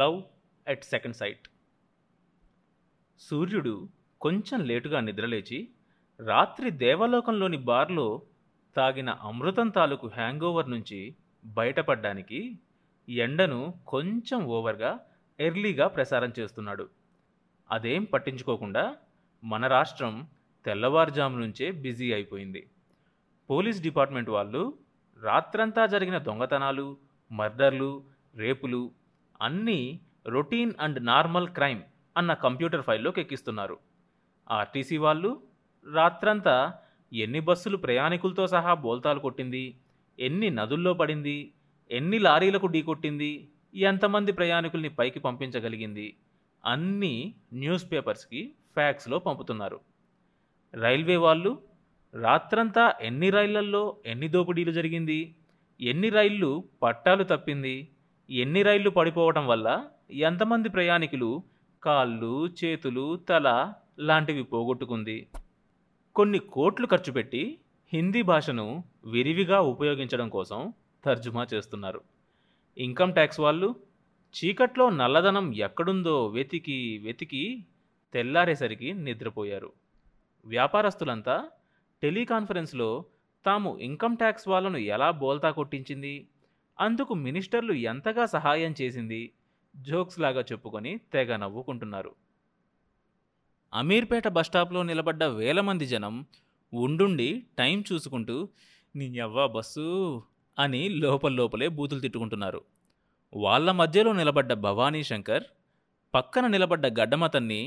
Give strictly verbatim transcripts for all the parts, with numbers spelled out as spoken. Love at second site. సూర్యుడు కొంచెం లేటుగా నిద్రలేచి రాత్రి దేవలోకంలోని బార్లో తాగిన అమృతం తాలూకు హ్యాంగోవర్ నుంచి బయటపడ్డానికి ఎండను కొంచెం ఓవర్గా ఎర్లీగా ప్రసారం చేస్తున్నాడు. అదేం పట్టించుకోకుండా మన రాష్ట్రం తెల్లవారుజాము నుంచే బిజీ అయిపోయింది. పోలీస్ డిపార్ట్మెంట్ వాళ్ళు రాత్రంతా జరిగిన దొంగతనాలు, మర్డర్లు, రేపులు అన్నీ రొటీన్ అండ్ నార్మల్ క్రైమ్ అన్న కంప్యూటర్ ఫైల్లోకి ఎక్కిస్తున్నారు. ఆర్టీసీ వాళ్ళు రాత్రంతా ఎన్ని బస్సులు ప్రయాణికులతో సహా బోల్తాలు కొట్టింది, ఎన్ని నదుల్లో పడింది, ఎన్ని లారీలకు ఢీకొట్టింది, ఎంతమంది ప్రయాణికుల్ని పైకి పంపించగలిగింది అన్నీ న్యూస్ పేపర్స్కి ఫ్యాక్స్లో పంపుతున్నారు. రైల్వే వాళ్ళు రాత్రంతా ఎన్ని రైళ్లల్లో ఎన్ని దోపిడీలు జరిగింది, ఎన్ని రైళ్లు పట్టాలు తప్పింది, ఎన్ని రైళ్లు పడిపోవడం వల్ల ఎంతమంది ప్రయాణికులు కాళ్ళు, చేతులు, తల లాంటివి పోగొట్టుకుంది, కొన్ని కోట్లు ఖర్చు పెట్టి హిందీ భాషను విరివిగా ఉపయోగించడం కోసం తర్జుమా చేస్తున్నారు. ఇన్కమ్ ట్యాక్స్ వాళ్ళు చీకట్లో నల్లధనం ఎక్కడుందో వెతికి వెతికి తెల్లారేసరికి నిద్రపోయారు. వ్యాపారస్తులంతా టెలికాన్ఫరెన్స్లో తాము ఇన్కమ్ ట్యాక్స్ వాళ్ళను ఎలా బోల్తా కొట్టించింది, అందుకు మినిస్టర్లు ఎంతగా సహాయం చేసింది జోక్స్ లాగా చెప్పుకొని తెగ నవ్వుకుంటున్నారు. అమీర్పేట బస్టాప్లో నిలబడ్డ వేల మంది జనం ఉండుండి టైం చూసుకుంటూ నీ యవ్వ బస్సు అని లోపల లోపలే బూతులు తిట్టుకుంటున్నారు. వాళ్ళ మధ్యలో నిలబడ్డ భవానీ శంకర్ పక్కన నిలబడ్డ గడ్డమతన్ని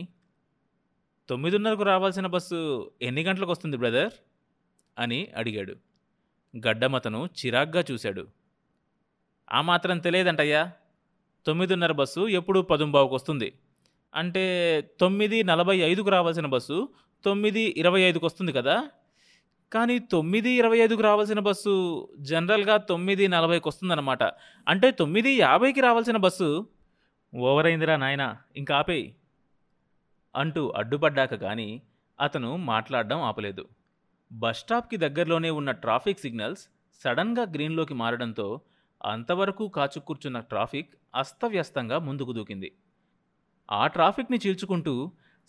తొమ్మిదిన్నరకు రావాల్సిన బస్సు ఎన్ని గంటలకు వస్తుంది బ్రదర్ అని అడిగాడు. గడ్డమతను చిరాగ్గా చూశాడు. ఆ మాత్రం తెలియదంటయ్యా, తొమ్మిదిన్నర బస్సు ఎప్పుడు పదుంబావుకు వస్తుంది, అంటే తొమ్మిది నలభై ఐదుకు రావాల్సిన బస్సు తొమ్మిది ఇరవై ఐదుకు వస్తుంది కదా, కానీ తొమ్మిది ఇరవై ఐదుకు రావాల్సిన బస్సు జనరల్గా తొమ్మిది నలభైకి వస్తుందన్నమాట, అంటే తొమ్మిది యాభైకి రావాల్సిన బస్సు ఓవర్ అయిందిరా నాయన ఇంకా ఆపేయి అంటూ అడ్డుపడ్డాక కానీ అతను మాట్లాడడం ఆపలేదు. బస్టాప్కి దగ్గరలోనే ఉన్న ట్రాఫిక్ సిగ్నల్స్ సడన్గా గ్రీన్లోకి మారడంతో అంతవరకు కాచుకూర్చున్న ట్రాఫిక్ అస్తవ్యస్తంగా ముందుకు దూకింది. ఆ ట్రాఫిక్ని చీల్చుకుంటూ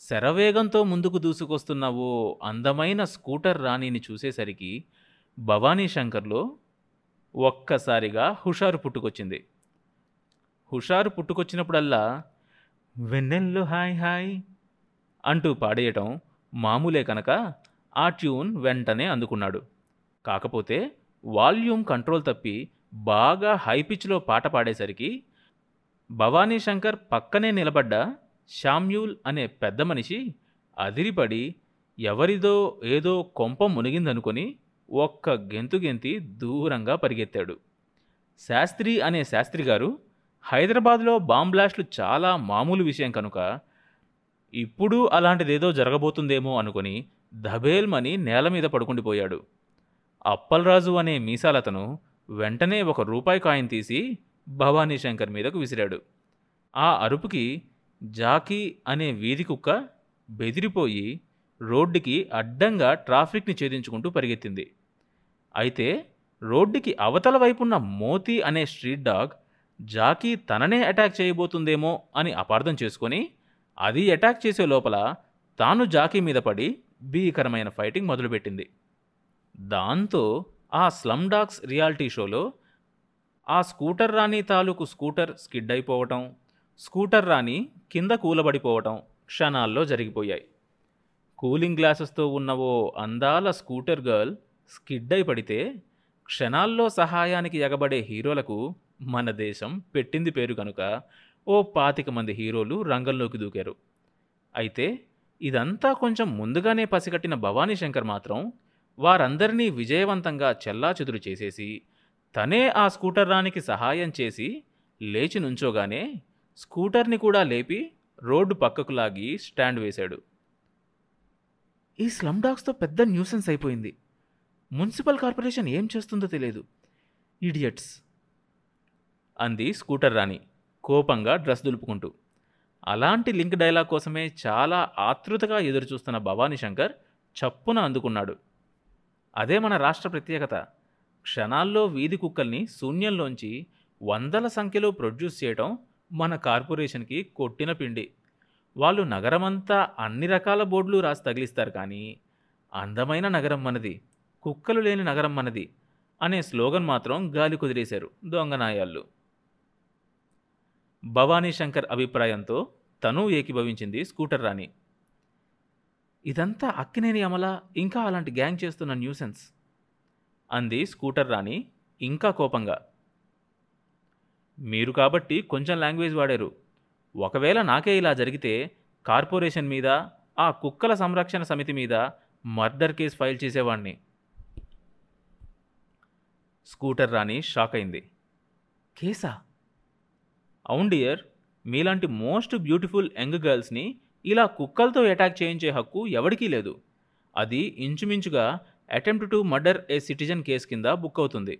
శరవేగంతో ముందుకు దూసుకొస్తున్న ఓ అందమైన స్కూటర్ రాణిని చూసేసరికి భవానీ శంకర్లో ఒక్కసారిగా హుషారు పుట్టుకొచ్చింది. హుషారు పుట్టుకొచ్చినప్పుడల్లా వెన్నెల్లో హాయ్ హాయ్ అంటూ పాడేయటం మామూలే కనుక ఆ ట్యూన్ వెంటనే అందుకున్నాడు. కాకపోతే వాల్యూమ్ కంట్రోల్ తప్పి బాగా హై పిచ్లో పాట పాడేసరికి భవానీ శంకర్ పక్కనే నిలబడ్డ శామ్యూల్ అనే పెద్ద మనిషి అదిరిపడి ఎవరిదో ఏదో కొంప మునిగిందనుకొని ఒక్క గెంతుగెంతి దూరంగా పరిగెత్తాడు. శాస్త్రి అనే శాస్త్రి గారు హైదరాబాద్లో బాంబ్లాస్ట్లు చాలా మామూలు విషయం కనుక ఇప్పుడు అలాంటిదేదో జరగబోతుందేమో అనుకుని ధబేల్మని నేల మీద పడుకుండిపోయాడు. అప్పలరాజు అనే మీసాలతను వెంటనే ఒక రూపాయి కాయిన్ తీసి భవానీ శంకర్ మీదకు విసిరాడు. ఆ అరుపుకి జాకీ అనే వీధి కుక్క బెదిరిపోయి రోడ్డుకి అడ్డంగా ట్రాఫిక్ని ఛేదించుకుంటూ పరిగెత్తింది. అయితే రోడ్డుకి అవతల వైపున్న మోతీ అనే స్ట్రీట్ డాగ్ జాకీ తననే అటాక్ చేయబోతుందేమో అని అపార్థం చేసుకొని అది అటాక్ చేసే లోపల తాను జాకీ మీద పడి భీకరమైన ఫైటింగ్ మొదలుపెట్టింది. దాంతో ఆ స్లమ్ డాగ్స్ రియాలిటీ షోలో ఆ స్కూటర్ రాణి తాలూకు స్కూటర్ స్కిడ్ అయిపోవటం, స్కూటర్ రాణి కింద కూలబడిపోవటం క్షణాల్లో జరిగిపోయాయి. కూలింగ్ గ్లాసెస్తో ఉన్న ఓ అందాల స్కూటర్ గర్ల్ స్కిడ్ అయి పడితే క్షణాల్లో సహాయానికి ఎగబడే హీరోలకు మన దేశం పెట్టింది పేరు కనుక ఓ పాతిక మంది హీరోలు రంగంలోకి దూకారు. అయితే ఇదంతా కొంచెం ముందుగానే పసిగట్టిన భవానీ శంకర్ మాత్రం వారందరినీ విజయవంతంగా చెల్లాచెదురు చేసేసి తనే ఆ స్కూటర్ రానికి సహాయం చేసి లేచి నుంచోగానే స్కూటర్ని కూడా లేపి రోడ్డు పక్కకు లాగి స్టాండ్ వేశాడు. ఈ స్లమ్ డాగ్స్తో పెద్ద న్యూసెన్స్ అయిపోయింది, మున్సిపల్ కార్పొరేషన్ ఏం చేస్తుందో తెలియదు, ఇడియట్స్ అంది స్కూటర్ రాణి కోపంగా డ్రెస్ దులుపుకుంటూ. అలాంటి లింక్ డైలాగ్ కోసమే చాలా ఆతృతగా ఎదురుచూస్తున్న భవానీ శంకర్ చప్పున అందుకున్నాడు. అదే మన రాష్ట్ర ప్రత్యేకత, క్షణాల్లో వీధి కుక్కల్ని శూన్యంలోంచి వందల సంఖ్యలో ప్రొడ్యూస్ చేయటం మన కార్పొరేషన్కి కొట్టిన పిండి. వాళ్ళు నగరమంతా అన్ని రకాల బోర్డులు రాసి తగిలిస్తారు. కానీ అందమైన నగరం మనది, కుక్కలు లేని నగరం మనది అనే స్లోగన్ మాత్రం గాలి కుదిరేశారు దొంగనాయాళ్ళు. భవానీ శంకర్ అభిప్రాయంతో తను ఏకీభవించింది స్కూటర్ రాణి. ఇదంతా అక్కినేని అమల ఇంకా అలాంటి గ్యాంగ్ చేస్తున్న న్యూసెన్స్ అంది స్కూటర్ రాణి ఇంకా కోపంగా. మీరు కాబట్టి కొంచెం లాంగ్వేజ్ వాడారు. ఒకవేళ నాకే ఇలా జరిగితే కార్పొరేషన్ మీద, ఆ కుక్కల సంరక్షణ సమితి మీద మర్డర్ కేసు ఫైల్ చేసేవాణ్ణి. స్కూటర్ రాణి షాక్ అయింది. కేసా? అవును డియర్, మీలాంటి మోస్ట్ బ్యూటిఫుల్ యంగ్ గర్ల్స్ని ఇలా కుక్కలతో అటాక్ చేయించే హక్కు ఎవరికీ లేదు. అది ఇంచుమించుగా attempt to murder a citizen case కింద బుక్ అవుతుంది.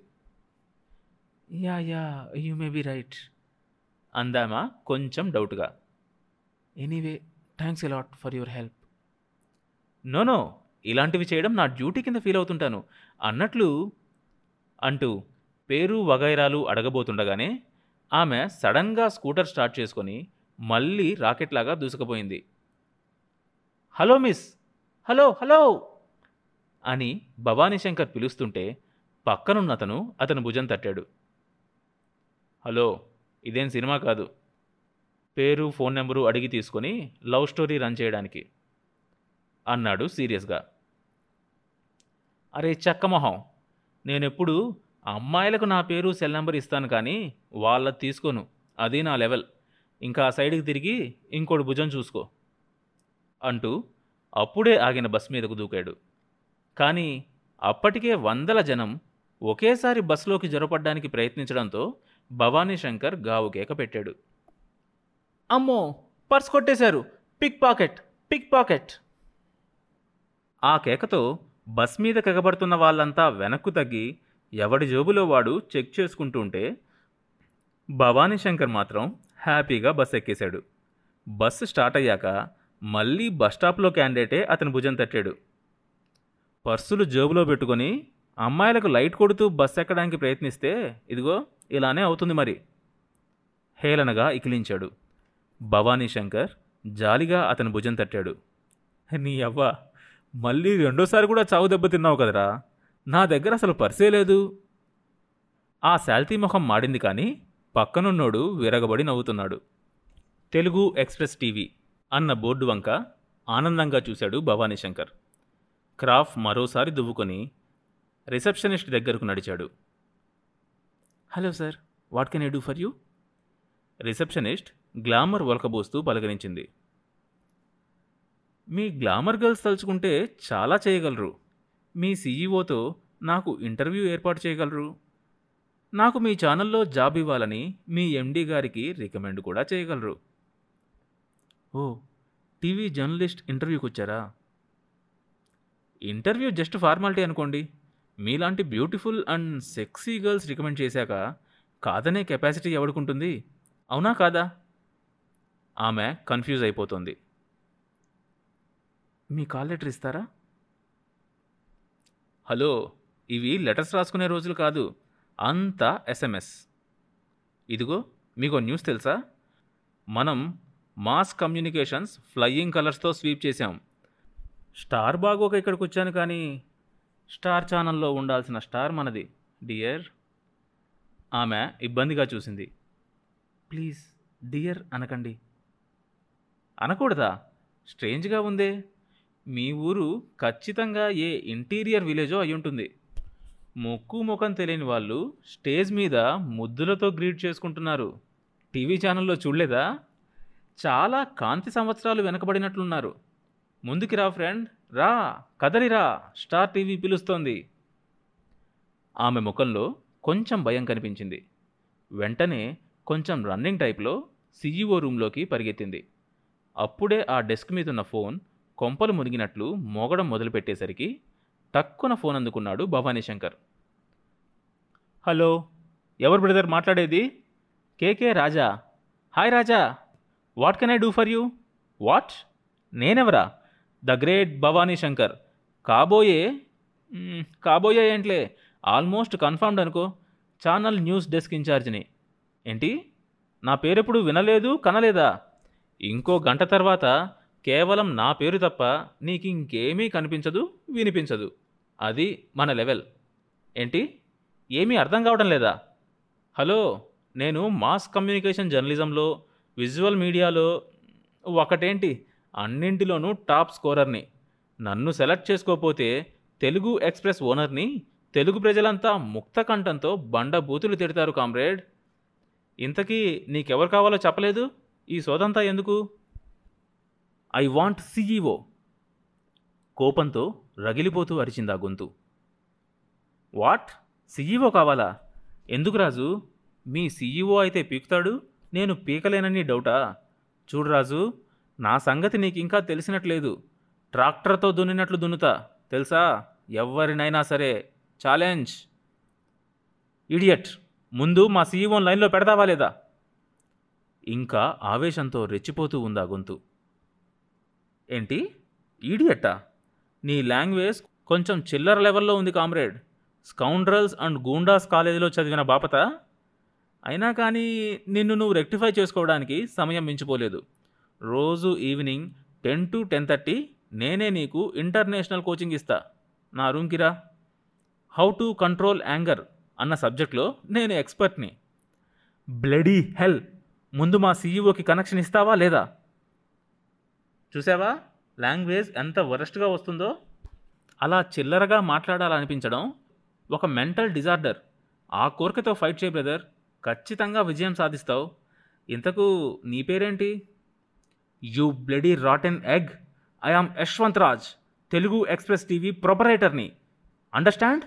Yeah yeah you may be right అందామా కొంచెం డౌట్గా. Anyway thanks a lot for your help. No no ఇలాంటివి చేయడం నా డ్యూటీ కింద ఫీల్ అవుతుంటాను అన్నట్లు అంటూ పేరు వగైరాలు అడగబోతుండగానే ఆమె సడన్గా స్కూటర్ స్టార్ట్ చేసుకొని మళ్ళీ రాకెట్లాగా దూసుకుపోయింది. హలో మిస్, హలో హలో అని భవానీశంకర్ పిలుస్తుంటే పక్కనున్న అతను అతను భుజం తట్టాడు. హలో, ఇదేం సినిమా కాదు, పేరు ఫోన్ నెంబరు అడిగి తీసుకొని లవ్ స్టోరీ రన్ చేయడానికి అన్నాడు సీరియస్గా. అరే చక్కమొహం, నేనెప్పుడు అమ్మాయిలకు నా పేరు సెల్ నెంబర్ ఇస్తాను కానీ వాళ్ళది తీసుకోను, అది నా లెవెల్. ఇంకా సైడ్కి తిరిగి ఇంకోటి భుజం చూసుకో అంటూ అప్పుడే ఆగిన బస్ మీదకు దూకాడు. కానీ అప్పటికే వందల జనం ఒకేసారి బస్సులోకి జొరపడ్డానికి ప్రయత్నించడంతో భవానీశంకర్ గావు కేక పెట్టాడు. అమ్మో పర్స్ కొట్టేశారు, పిక్ పాకెట్ పిక్ పాకెట్. ఆ కేకతో బస్ మీద కగబడుతున్న వాళ్ళంతా వెనక్కు తగ్గి ఎవడి జోబులో వాడు చెక్ చేసుకుంటుంటే భవానీశంకర్ మాత్రం హ్యాపీగా బస్ ఎక్కేశాడు. బస్సు స్టార్ట్ అయ్యాక మళ్ళీ బస్టాప్లో క్యాండిడేటే అతని భుజం తట్టాడు. పర్సులు జోబులో పెట్టుకొని అమ్మాయిలకు లైట్ కొడుతూ బస్సు ఎక్కడానికి ప్రయత్నిస్తే ఇదిగో ఇలానే అవుతుంది మరి, హేళనగా ఇకిలించాడు. భవానీశంకర్ జాలిగా అతని భుజం తట్టాడు. నీ అవ్వ, మళ్ళీ రెండోసారి కూడా చావు దెబ్బతిన్నావు కదరా, నా దగ్గర అసలు పర్సే లేదు. ఆ శాల్తీ ముఖం మాడింది కానీ పక్కనున్నోడు విరగబడి నవ్వుతున్నాడు. తెలుగు ఎక్స్ప్రెస్ టీవీ అన్న బోర్డు వంక ఆనందంగా చూశాడు భవానీశంకర్. క్రాఫ్ మరోసారి దువ్వుకొని రిసెప్షనిస్ట్ దగ్గరకు నడిచాడు. Hello sir, what can I do for you? Receptionist glamour వలకబోస్తూ పలకరించింది. మీ గ్లామర్ గర్ల్స్ తలుచుకుంటే చాలా చేయగలరు. మీ సీఈఓతో నాకు ఇంటర్వ్యూ ఏర్పాటు చేయగలరు. నాకు మీ ఛానల్లో జాబ్ ఇవ్వాలని మీ ఎండీ గారికి రికమెండ్ కూడా చేయగలరు. ఓ, టీవీ జర్నలిస్ట్ ఇంటర్వ్యూకి వచ్చారా? ఇంటర్వ్యూ జస్ట్ ఫార్మాలిటీ అనుకోండి. మీలాంటి beautiful and sexy girls recommend చేశాక కాదనే కెపాసిటీ ఎవడుకుంటుంది, అవునా కాదా? ఆమె కన్ఫ్యూజ్ అయిపోతుంది. మీ కాల్ లెటర్ ఇస్తారా? హలో, ఇవి లెటర్స్ రాసుకునే రోజులు కాదు, అంతా ఎస్ఎంఎస్. ఇదిగో మీకు న్యూస్ తెలుసా, మనం మాస్ కమ్యూనికేషన్స్ ఫ్లయింగ్ కలర్స్తో స్వీప్ చేశాం. స్టార్ బాగోక ఇక్కడికి వచ్చాను కానీ స్టార్ ఛానల్లో ఉండాల్సిన స్టార్ మనది డియర్. ఆమె ఇబ్బందిగా చూసింది. ప్లీజ్ డియర్ అనకండి. అనకూడదా? స్ట్రేంజ్గా ఉందే. మీ ఊరు ఖచ్చితంగా ఏ ఇంటీరియర్ విలేజో అయి ఉంటుంది. ముక్కు ముఖం తెలియని వాళ్ళు స్టేజ్ మీద ముద్దులతో గ్రీట్ చేసుకుంటున్నారు. టీవీ ఛానల్లో చూడలేదా? చాలా కాంతి సంవత్సరాలు వెనకబడినట్లున్నారు. ముందుకి రా ఫ్రెండ్, రా కదలిరా, స్టార్ టీవీ పిలుస్తోంది. ఆమె ముఖంలో కొంచెం భయం కనిపించింది. వెంటనే కొంచెం రన్నింగ్ టైప్లో సీఈఓ రూమ్లోకి పరిగెత్తింది. అప్పుడే ఆ డెస్క్ మీదున్న ఫోన్ కొంపలు మునిగినట్లు మోగడం మొదలుపెట్టేసరికి తక్కువ ఫోన్ అందుకున్నాడు భవానీశంకర్. హలో, ఎవరు బ్రదర్ మాట్లాడేది? కేకే Raja. Hi Raja, what can I do for you? What? నేనెవరా? The great Bhavanishankar. కాబోయే కాబోయే ఏంట్లే, ఆల్మోస్ట్ కన్ఫర్మ్డ్ అనుకో, ఛానల్ న్యూస్ డెస్క్ ఇన్ఛార్జిని. ఏంటి? నా పేరెప్పుడు వినలేదు కనలేదా? ఇంకో గంట తర్వాత కేవలం నా పేరు తప్ప నీకింకేమీ కనిపించదు, వినిపించదు. అది మన లెవెల్. ఏంటి ఏమీ అర్థం కావడం లేదా? హలో, నేను మాస్ కమ్యూనికేషన్ జర్నలిజంలో, విజువల్ మీడియాలో, ఒకటేంటి అన్నింటిలోనూ టాప్ స్కోరర్ని. నన్ను సెలెక్ట్ చేసుకోకపోతే తెలుగు ఎక్స్ప్రెస్ ఓనర్ని తెలుగు ప్రజలంతా ముక్త కంఠంతో బండబూతులు తిడతారు కామ్రేడ్. ఇంతకీ నీకెవరు కావాలో చెప్పలేదు? ఈ సోదంతా ఎందుకు? ఐ వాంట్ సిఈఓ, కోపంతో రగిలిపోతూ అరిచింది ఆ గొంతు. వాట్, సిఈఓ కావాలా? ఎందుకు రాజు? మీ సిఈఓ అయితే పీకుతాడు, నేను పీకలేనని డౌటా? చూడు రాజు, నా సంగతి నీకింకా తెలిసినట్లేదు. ట్రాక్టర్తో దున్నినట్లు దున్నుతా తెలుసా, ఎవరినైనా సరే. ఛాలెంజ్. ఇడియట్, ముందు మా సీఈఓని లైన్లో పెడతావా లేదా? ఇంకా ఆవేశంతో రెచ్చిపోతూ ఉందా గొంతు. ఏంటి ఈడియట్టా? నీ లాంగ్వేజ్ కొంచెం చిల్లర లెవెల్లో ఉంది కామ్రేడ్. స్కౌండ్రల్స్ అండ్ గూండాస్ కాలేజీలో చదివిన బాపత. అయినా కానీ నిన్ను నువ్వు రెక్టిఫై చేసుకోవడానికి సమయం మించిపోలేదు. రోజు evening ten to ten thirty నేనే నీకు ఇంటర్నేషనల్ కోచింగ్ ఇస్తా. నా రూమ్కి రా. హౌ టు కంట్రోల్ యాంగర్ అన్న సబ్జెక్ట్లో నేను ఎక్స్పర్ట్ని. బ్లడీ హెల్, ముందు మా సీఈఓకి కనెక్షన్ ఇస్తావా లేదా? చూసావా లాంగ్వేజ్ ఎంత వరస్ట్గా వస్తుందో. అలా చిల్లరగా మాట్లాడాలనిపించడం ఒక మెంటల్ డిజార్డర్. ఆ కోరికతో ఫైట్ చేయ బ్రదర్, ఖచ్చితంగా విజయం సాధిస్తావు. ఇంతకు నీ పేరేంటి? You bloody rotten egg, I am Yashwant Raj, Telugu express TV ప్రొపరైటర్ని. అండర్స్టాండ్?